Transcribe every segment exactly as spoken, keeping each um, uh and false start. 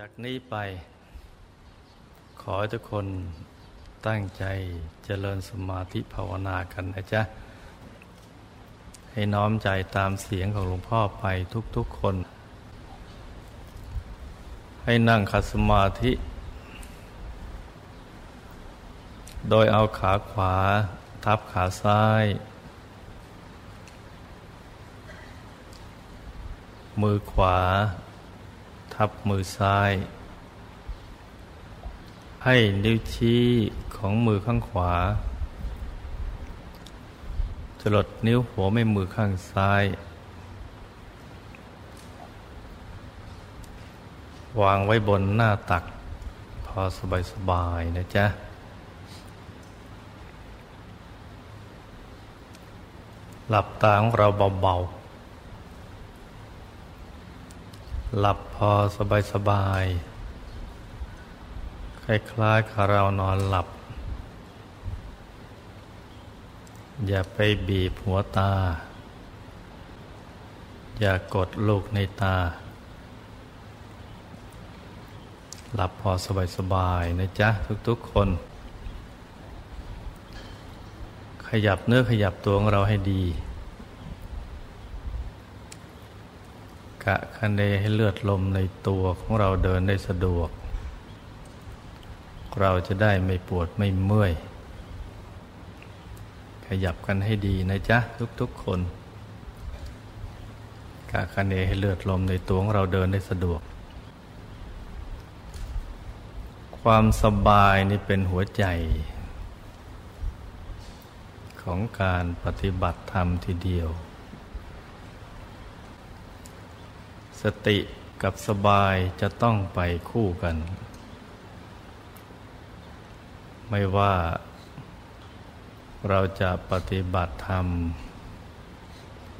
จากนี้ไปขอให้ทุกคนตั้งใจเจริญสมาธิภาวนากันนะจ๊ะให้น้อมใจตามเสียงของหลวงพ่อไปทุกๆคนให้นั่งขัดสมาธิโดยเอาขาขวาทับขาซ้ายมือขวาทับมือซ้ายให้นิ้วชี้ของมือข้างขวาจรดนิ้วหัวแม่มือข้างซ้ายวางไว้บนหน้าตักพอสบายสบายนะจ๊ะหลับตาของเราเบาๆหลับพอสบายสบายคล้ายๆกับเรานอนหลับอย่าไปบีบหัวตาอย่ากดลูกในตาหลับพอสบายสบายนะจ๊ะทุกๆคนขยับเนื้อขยับตัวของเราให้ดีกะคะเนให้เลือดลมในตัวของเราเดินได้สะดวกเราจะได้ไม่ปวดไม่เมื่อยขยับกันให้ดีนะจ๊ะทุกๆคนกะคะเนให้เลือดลมในตัวของเราเดินได้สะดวกความสบายนี่เป็นหัวใจของการปฏิบัติธรรมทีเดียวสติกับสบายจะต้องไปคู่กันไม่ว่าเราจะปฏิบัติธรรม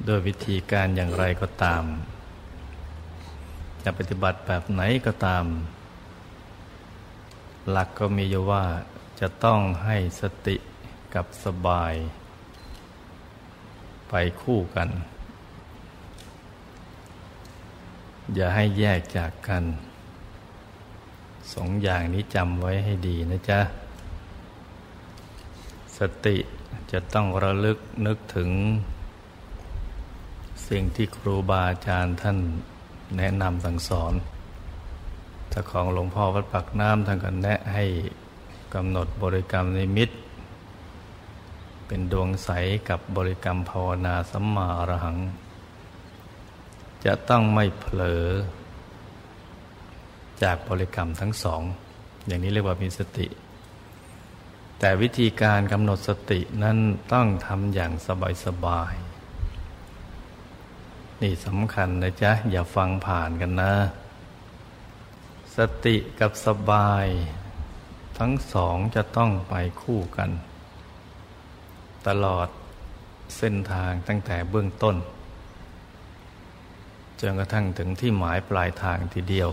โดยวิธีการอย่างไรก็ตามจะปฏิบัติแบบไหนก็ตามหลักก็มีอยู่ว่าจะต้องให้สติกับสบายไปคู่กันอย่าให้แยกจากกันสองอย่างนี้จำไว้ให้ดีนะจ๊ะสติจะต้องระลึกนึกถึงสิ่งที่ครูบาอาจารย์ท่านแนะนำสั่งสอนถ้าของหลวงพ่อวัดปากน้ำท่านก็แนะให้กำหนดบริกรรมนิมิตเป็นดวงใสกับบริกรรมภาวนาสัมมาอรหังจะต้องไม่เผลอจากบริกรรมทั้งสองอย่างนี้เรียกว่ามีสติแต่วิธีการกำหนดสตินั้นต้องทำอย่างสบายๆนี่สำคัญนะจ๊ะอย่าฟังผ่านกันนะสติกับสบายทั้งสองจะต้องไปคู่กันตลอดเส้นทางตั้งแต่เบื้องต้นจนกระทั่งถึงที่หมายปลายทางทีเดียว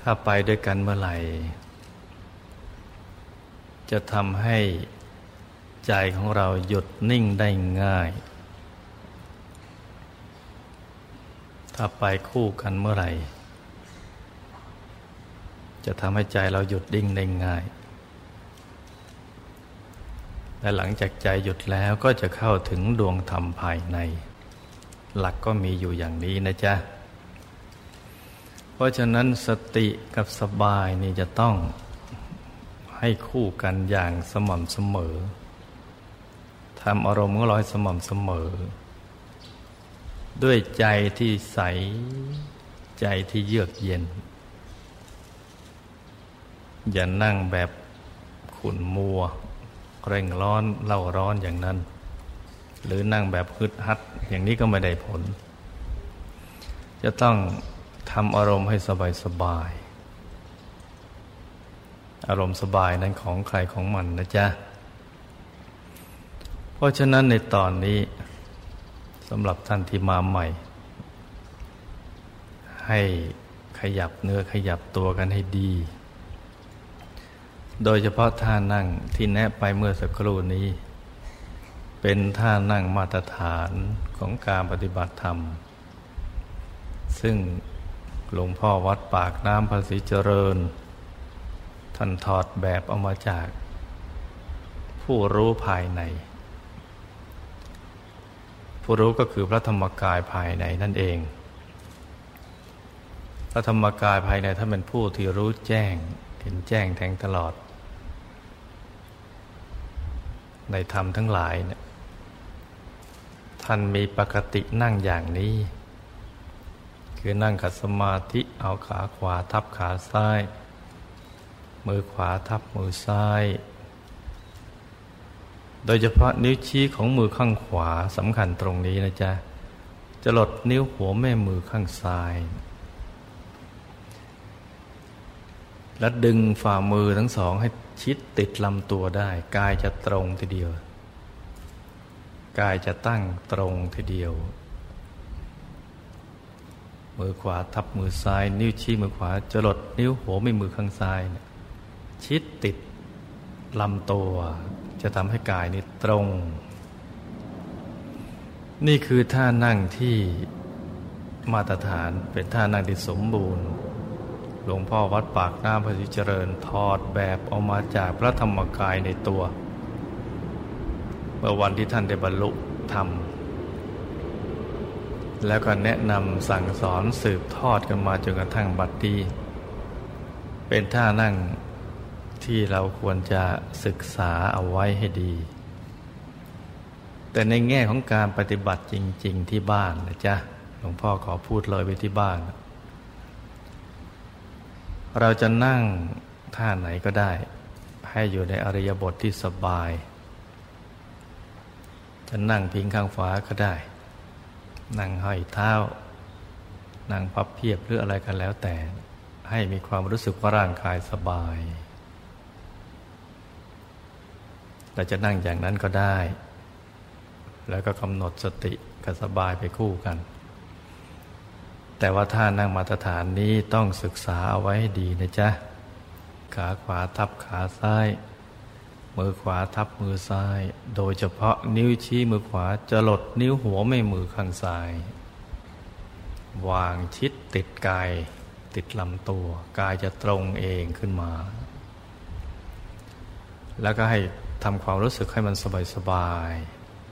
ถ้าไปด้วยกันเมื่อไหร่จะทำให้ใจของเราหยุดนิ่งได้ง่ายถ้าไปคู่กันเมื่อไหร่จะทำให้ใจเราหยุดนิ่งได้ง่ายและหลังจากใจหยุดแล้วก็จะเข้าถึงดวงธรรมภายในหลักก็มีอยู่อย่างนี้นะจ๊ะเพราะฉะนั้นสติกับสบายนี่จะต้องให้คู่กันอย่างสม่ำเสมอทำอารมณ์ก็ลอยสม่ำเสมอด้วยใจที่ใสใจที่เยือกเย็นอย่านั่งแบบขุ่นมัวเร่งร้อนเล่าร้อนอย่างนั้นหรือนั่งแบบฮึดฮัดอย่างนี้ก็ไม่ได้ผลจะต้องทำอารมณ์ให้สบายสบายอารมณ์สบายนั้นของใครของมันนะจ๊ะเพราะฉะนั้นในตอนนี้สำหรับท่านที่มาใหม่ให้ขยับเนื้อขยับตัวกันให้ดีโดยเฉพาะท่านั่งที่แนะไปเมื่อสักครู่นี้เป็นท่านั่งมาตรฐานของการปฏิบัติธรรมซึ่ง หลวงพ่อวัดปากน้ำภาษีเจริญท่านถอดแบบเอามาจากผู้รู้ภายในผู้รู้ก็คือพระธรรมกายภายในนั่นเองพระธรรมกายภายในท่านเป็นผู้ที่รู้แจ้งเห็นแจ้งแทงตลอดในธรรมทั้งหลายเนี่ยท่านมีปกตินั่งอย่างนี้คือนั่งขัดสมาธิเอาขาขวาทับขาซ้ายมือขวาทับมือซ้ายโดยเฉพาะนิ้วชี้ของมือข้างขวาสำคัญตรงนี้นะจ๊ะจะลดนิ้วหัวแม่มือข้างซ้ายและดึงฝ่ามือทั้งสองให้ชิดติดลำตัวได้กายจะตรงทีเดียวกายจะตั้งตรงทีเดียวมือขวาทับมือซ้ายนิ้วชี้มือขวาจะลดนิ้วหัวแม่มือข้างซ้ายเนี่ยชิดติดลำตัวจะทำให้กายนี้ตรงนี่คือท่านั่งที่มาตรฐานเป็นท่านั่งที่สมบูรณ์หลวงพ่อวัดปากน้ำภาษีเจริญถอดแบบออกมาจากพระธรรมกายในตัวเมื่อวันที่ท่านได้บรรลุธรรมแล้วก็แนะนำสั่งสอนสืบทอดกันมาจนกระทั่งบัดนี้เป็นท่านั่งที่เราควรจะศึกษาเอาไว้ให้ดีแต่ในแง่ของการปฏิบัติจริงๆที่บ้านนะจ๊ะหลวงพ่อขอพูดเลยไปที่บ้านเราจะนั่งท่าไหนก็ได้ให้อยู่ในอริยบทที่สบายจะนั่งพิงข้างฝาก็ได้นั่งห้อยเท้านั่งพับเพียบหรืออะไรกันแล้วแต่ให้มีความรู้สึกว่าร่างกายสบายเราจะนั่งอย่างนั้นก็ได้แล้วก็กำหนดสติกับสบายไปคู่กันแต่ว่าถ้านั่งมาตรฐานนี้ต้องศึกษาเอาไว้ให้ดีนะจ๊ะขาขวาทับขาซ้ายมือขวาทับมือซ้ายโดยเฉพาะนิ้วชี้มือขวาจะหลดนิ้วหัวแม่มือข้างซ้ายวางชิดติดกายติดลำตัวกายจะตรงเองขึ้นมาแล้วก็ให้ทำความรู้สึกให้มันสบาย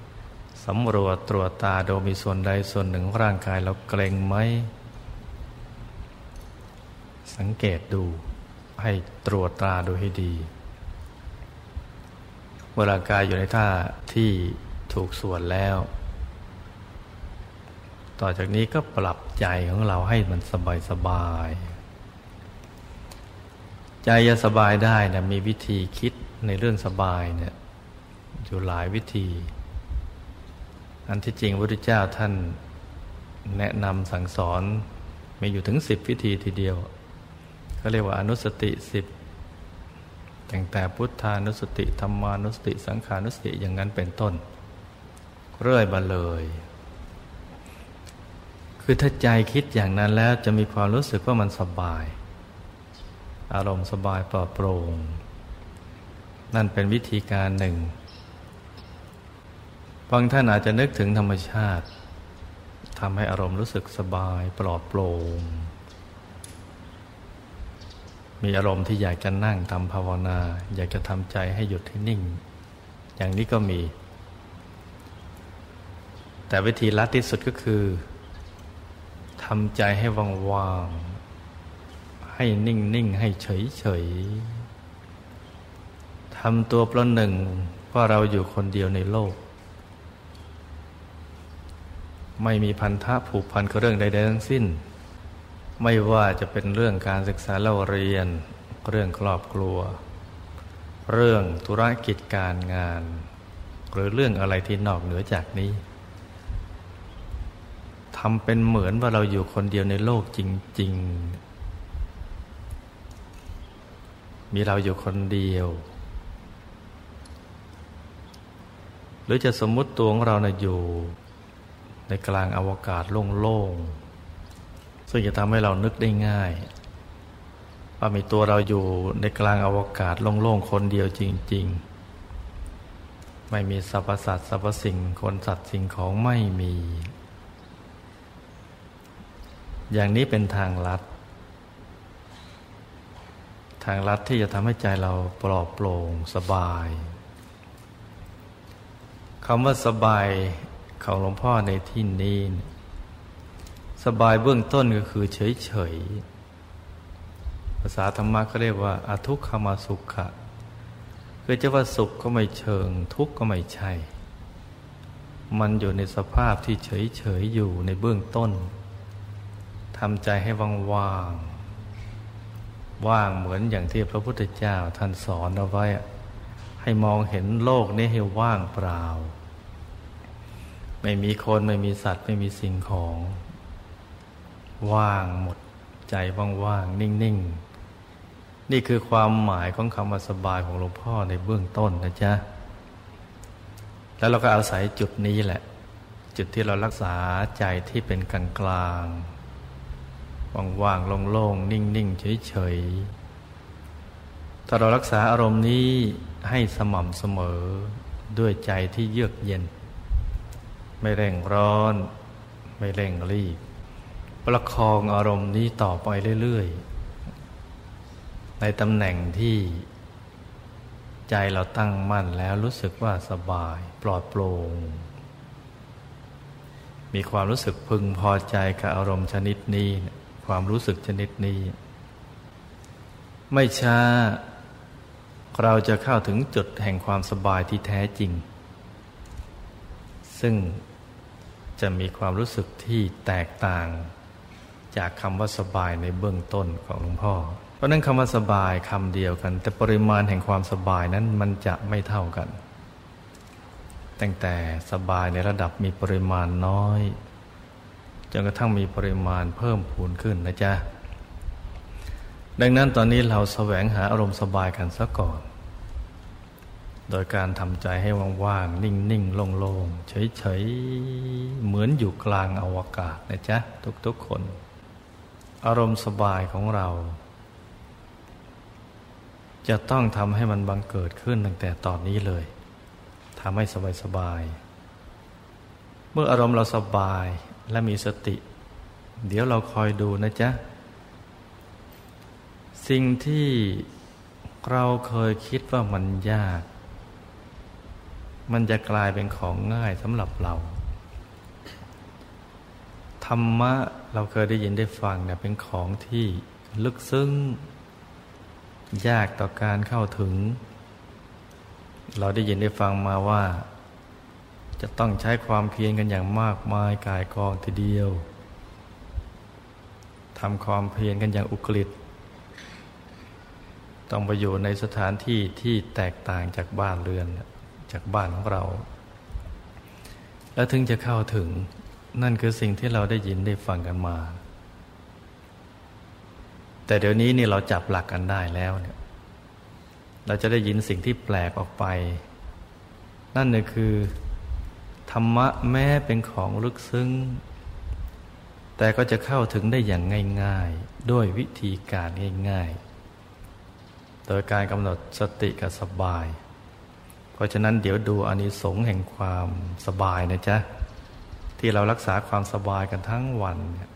ๆสำรวจตรวจตาดูมีส่วนใดส่วนหนึ่งของร่างกายเราเกร็งไหมสังเกตดูให้ตรวจตาดูให้ดีเวลากายอยู่ในท่าที่ถูกส่วนแล้วต่อจากนี้ก็ปรับใจของเราให้มันสบายสบายใจจะสบายได้นะมีวิธีคิดในเรื่องสบายเนี่ยอยู่หลายวิธีอันที่จริงพระพุทธเจ้าท่านแนะนำสั่งสอนมีอยู่ถึงสิบวิธีทีเดียวเขาเรียกว่าอนุสติสิบตั้งแต่พุทธานุสติธัมมานุสติสังขานุสติอย่างนั้นเป็นต้นเรื่อยมาเลยคือถ้าใจคิดอย่างนั้นแล้วจะมีความรู้สึกว่ามันสบายอารมณ์สบายปลอดโปร่งนั่นเป็นวิธีการหนึ่งบางท่านอาจจะนึกถึงธรรมชาติทำให้อารมณ์รู้สึกสบายปลอดโปร่งมีอารมณ์ที่อยากจะนั่งทำภาวนาอยากจะทำใจให้หยุดให้นิ่งอย่างนี้ก็มีแต่วิธีลัดที่สุดก็คือทำใจให้ว่างๆให้นิ่งๆให้เฉยๆทำตัวประหนึ่งว่าเราอยู่คนเดียวในโลกไม่มีพันธะผูกพันกับเรื่องใดๆทั้งสิ้นไม่ว่าจะเป็นเรื่องการศึกษาเล่าเรียนเรื่องครอบครัวเรื่องธุรกิจการงานหรือเรื่องอะไรที่นอกเหนือจากนี้ทำเป็นเหมือนว่าเราอยู่คนเดียวในโลกจริงๆมีเราอยู่คนเดียวหรือจะสมมุติตัวของเรานะอยู่ในกลางอวกาศโล่งๆซึ่งจะทำให้เรานึกได้ง่ายว่ามีตัวเราอยู่ในกลางอวกาศโล่งๆคนเดียวจริงๆไม่มีสรรพสัตว์สรรพสิ่งคนสัตว์สิ่งของไม่มี อย่างนี้เป็นทางลัดทางลัดที่จะทำให้ใจเราปลอดโปร่งสบายคำว่าสบายของหลวงพ่อในที่นี้สบายเบื้องต้นก็คือเฉยเฉยภาษาธรรมะก็เรียกว่าอทุกขมาสุขะคือจะว่าสุขก็ไม่เชิงทุกข์ก็ไม่ใช่มันอยู่ในสภาพที่เฉยเฉยอยู่ในเบื้องต้นทำใจให้ว่างๆว่างเหมือนอย่างที่พระพุทธเจ้าท่านสอนเอาไว้ให้มองเห็นโลกนี้ให้ว่างเปล่าไม่มีคนไม่มีสัตว์ไม่มีสิ่งของว่างหมดใจว่างๆนิ่งๆ น, นี่คือความหมายของคำว่าสบายของหลวงพ่อในเบื้องต้นนะจ๊ะแล้วเราก็อาศัยจุดนี้แหละจุดที่เรารักษาใจที่เป็นกลางกลางว่างๆโล่งๆนิ่งๆเฉยๆถ้าเรารักษาอารมณ์นี้ให้สม่ำเสมอด้วยใจที่เยือกเย็นไม่เร่งร้อนไม่เร่งรีบประคองอารมณ์นี้ต่อไปเรื่อยๆในตำแหน่งที่ใจเราตั้งมั่นแล้วรู้สึกว่าสบายปลอดโปร่งมีความรู้สึกพึงพอใจกับอารมณ์ชนิดนี้ความรู้สึกชนิดนี้ไม่ช้าเราจะเข้าถึงจุดแห่งความสบายที่แท้จริงซึ่งจะมีความรู้สึกที่แตกต่างจากคำว่าสบายในเบื้องต้นของหลวงพ่อเพราะนั้นคำว่าสบายคำเดียวกันแต่ปริมาณแห่งความสบายนั้นมันจะไม่เท่ากันตั้งแต่สบายในระดับมีปริมาณน้อยจนกระทั่งมีปริมาณเพิ่มพูนขึ้นนะจ๊ะดังนั้นตอนนี้เราแสวงหาอารมณ์สบายกันซะก่อนโดยการทำใจให้ว่างๆนิ่งๆโล่งๆเฉยๆเหมือนอยู่กลางอวกาศนะจ๊ะทุกๆคนอารมณ์สบายของเราจะต้องทำให้มันบังเกิดขึ้นตั้งแต่ตอนนี้เลยทำให้สบายๆเมื่ออารมณ์เราสบายและมีสติเดี๋ยวเราคอยดูนะจ๊ะสิ่งที่เราเคยคิดว่ามันยากมันจะกลายเป็นของง่ายสำหรับเราธรรมะเราเคยได้ยินได้ฟังเนี่ยเป็นของที่ลึกซึ้งยากต่อการเข้าถึงเราได้ยินได้ฟังมาว่าจะต้องใช้ความเพียรกันอย่างมากมายกายกองทีเดียวทำความเพียรกันอย่างอุกฤษต้องไปอยู่ในสถานที่ที่แตกต่างจากบ้านเรือนจากบ้านของเราแล้วถึงจะเข้าถึงนั่นคือสิ่งที่เราได้ยินได้ฟังกันมาแต่เดี๋ยวนี้นี่เราจับหลักกันได้แล้วเนี่ยเราจะได้ยินสิ่งที่แปลกออกไปนั่นน่ะคือธรรมะแม้เป็นของลึกซึ้งแต่ก็จะเข้าถึงได้อย่างง่ายๆด้วยวิธีการง่ายๆโดยการกำหนดสติกับสบายเพราะฉะนั้นเดี๋ยวดูอานิสงส์แห่งความสบายนะจ๊ะที่เรารักษาความสบายกันทั้งวันเนี่ย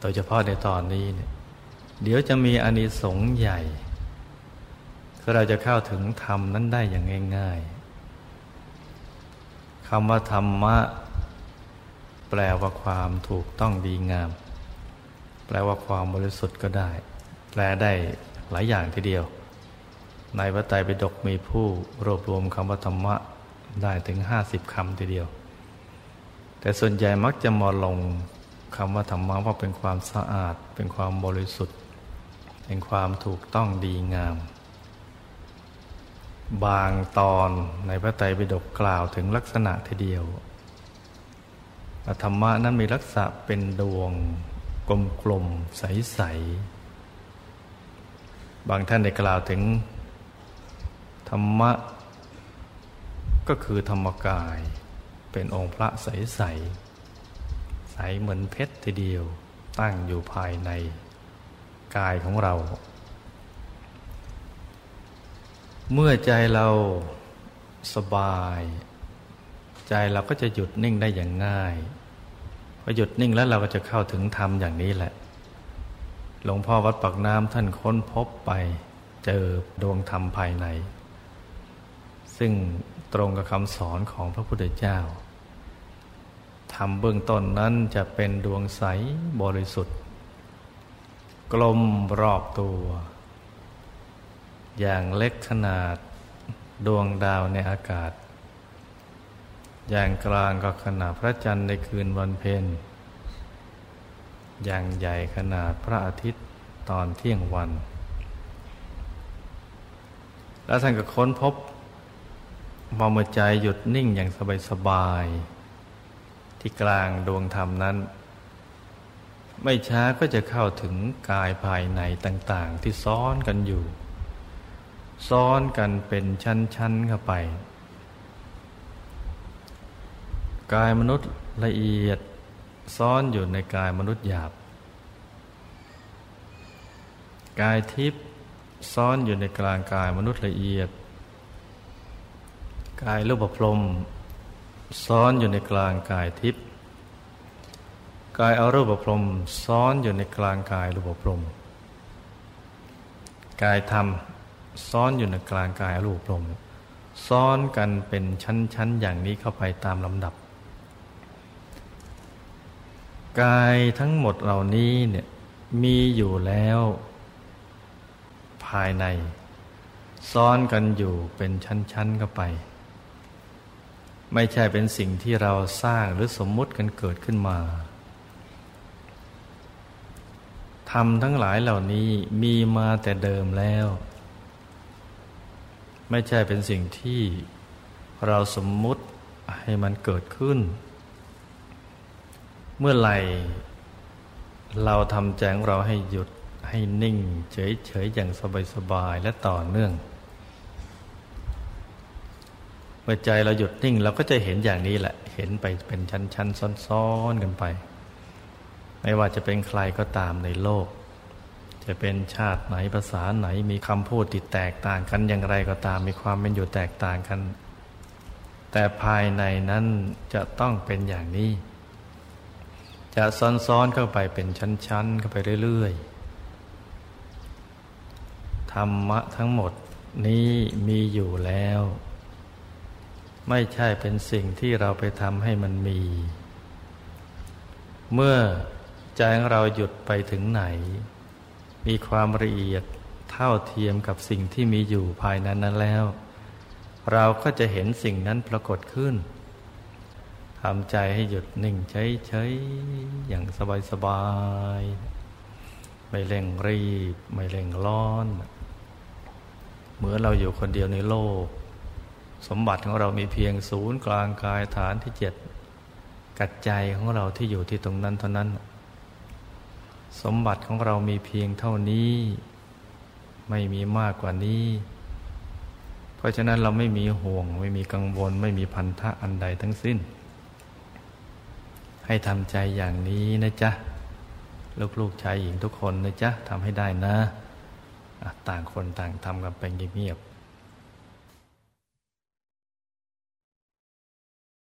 โดยเฉพาะในตอนนี้เนี่ยเดี๋ยวจะมีอานิสงส์ใหญ่คือเราจะเข้าถึงธรรมนั้นได้อย่างง่ายๆคำว่าธรรมะแปลว่าความถูกต้องดีงามแปลว่าความบริสุทธิ์ก็ได้แปลได้หลายอย่างทีเดียวในพระไตรปิฎกมีผู้รวบรวมคำว่าธรรมะได้ถึงห้าสิบคำทีเดียวแต่ส่วนใหญ่มักจะมองลงคำว่าธรรมะว่าเป็นความสะอาดเป็นความบริสุทธิ์เป็นความถูกต้องดีงามบางตอนในพระไตรปิฎกกล่าวถึงลักษณะทีเดียวธรรมะนั้นมีลักษณะเป็นดวงกลมๆใสๆบางท่านได้กล่าวถึงธรรมะก็คือธรรมกายเป็นองค์พระใสใสใสเหมือนเพชรทีเดียวตั้งอยู่ภายในกายของเราเมื่อใจเราสบายใจเราก็จะหยุดนิ่งได้อย่างง่าย พอหยุดนิ่งแล้วเราก็จะเข้าถึงธรรมอย่างนี้แหละหลวงพ่อวัดปากน้ำท่านค้นพบไปเจอดวงธรรมภายในซึ่งตรงกับคำสอนของพระพุทธเจ้าธรรมเบื้องต้นนั้นจะเป็นดวงใสบริสุทธิ์กลมรอบตัวอย่างเล็กขนาดดวงดาวในอากาศอย่างกลางก็ขนาดพระจันทร์ในคืนวันเพ็ญอย่างใหญ่ขนาดพระอาทิตย์ตอนเที่ยงวันแล้วท่านก็ค้นพบมอมใจหยุดนิ่งอย่างสบายๆที่กลางดวงธรรมนั้นไม่ช้าก็จะเข้าถึงกายภายในต่างๆที่ซ้อนกันอยู่ซ้อนกันเป็นชั้นๆเข้าไปกายมนุษย์ละเอียดซ้อนอยู่ในกายมนุษย์หยาบกายทิพย์ซ้อนอยู่ในกลางกายมนุษย์ละเอียดกายรูปพรหมซ้อนอยู่ในกลางกายทิพย์กายอรูปพรหมซ้อนอยู่ในกลางกายรูปพรหมกายธรรมซ้อนอยู่ในกลางกายอรูปพรหมซ้อนกันเป็นชั้นๆอย่างนี้เข้าไปตามลำดับกายทั้งหมดเหล่านี้เนี่ยมีอยู่แล้วภายในซ้อนกันอยู่เป็นชั้นๆเข้าไปไม่ใช่เป็นสิ่งที่เราสร้างหรือสมมุติกันเกิดขึ้นมาธรรมทั้งหลายเหล่านี้มีมาแต่เดิมแล้วไม่ใช่เป็นสิ่งที่เราสมมุติให้มันเกิดขึ้นเมื่อไหร่เราทำใจของเราให้หยุดให้นิ่งเฉยๆอย่างสบายๆและต่อเนื่องเมื่อใจเราหยุดนิ่งเราก็จะเห็นอย่างนี้แหละเห็นไปเป็นชั้นๆซ้อนๆกันไปไม่ว่าจะเป็นใครก็ตามในโลกจะเป็นชาติไหนภาษาไหนมีคำพูดติดแตกต่างกันอย่างไรก็ตามมีความเป็นอยู่แตกต่างกันแต่ภายในนั้นจะต้องเป็นอย่างนี้จะซ้อนๆเข้าไปเป็นชั้นๆเข้าไปเรื่อยๆธรรมะทั้งหมดนี้มีอยู่แล้วไม่ใช่เป็นสิ่งที่เราไปทำให้มันมีเมื่อใจของเราหยุดไปถึงไหนมีความละเอียดเท่าเทียมกับสิ่งที่มีอยู่ภายในนั้นแล้วเราก็จะเห็นสิ่งนั้นปรากฏขึ้นทำใจให้หยุดนิ่งเฉยๆอย่างสบายๆไม่เร่งรีบไม่เร่งร้อนเหมือนเราอยู่คนเดียวในโลกสมบัติของเรามีเพียงศูนย์กลางกายฐานที่เจ็ดกับใจของเราที่อยู่ที่ตรงนั้นเท่านั้นสมบัติของเรามีเพียงเท่านี้ไม่มีมากกว่านี้เพราะฉะนั้นเราไม่มีห่วงไม่มีกังวลไม่มีพันธะอันใดทั้งสิ้นให้ทำใจอย่างนี้นะจ๊ะลูกๆชายหญิงทุกคนนะจ๊ะทำให้ได้นะต่างคนต่างทำกันเป็นเงียบ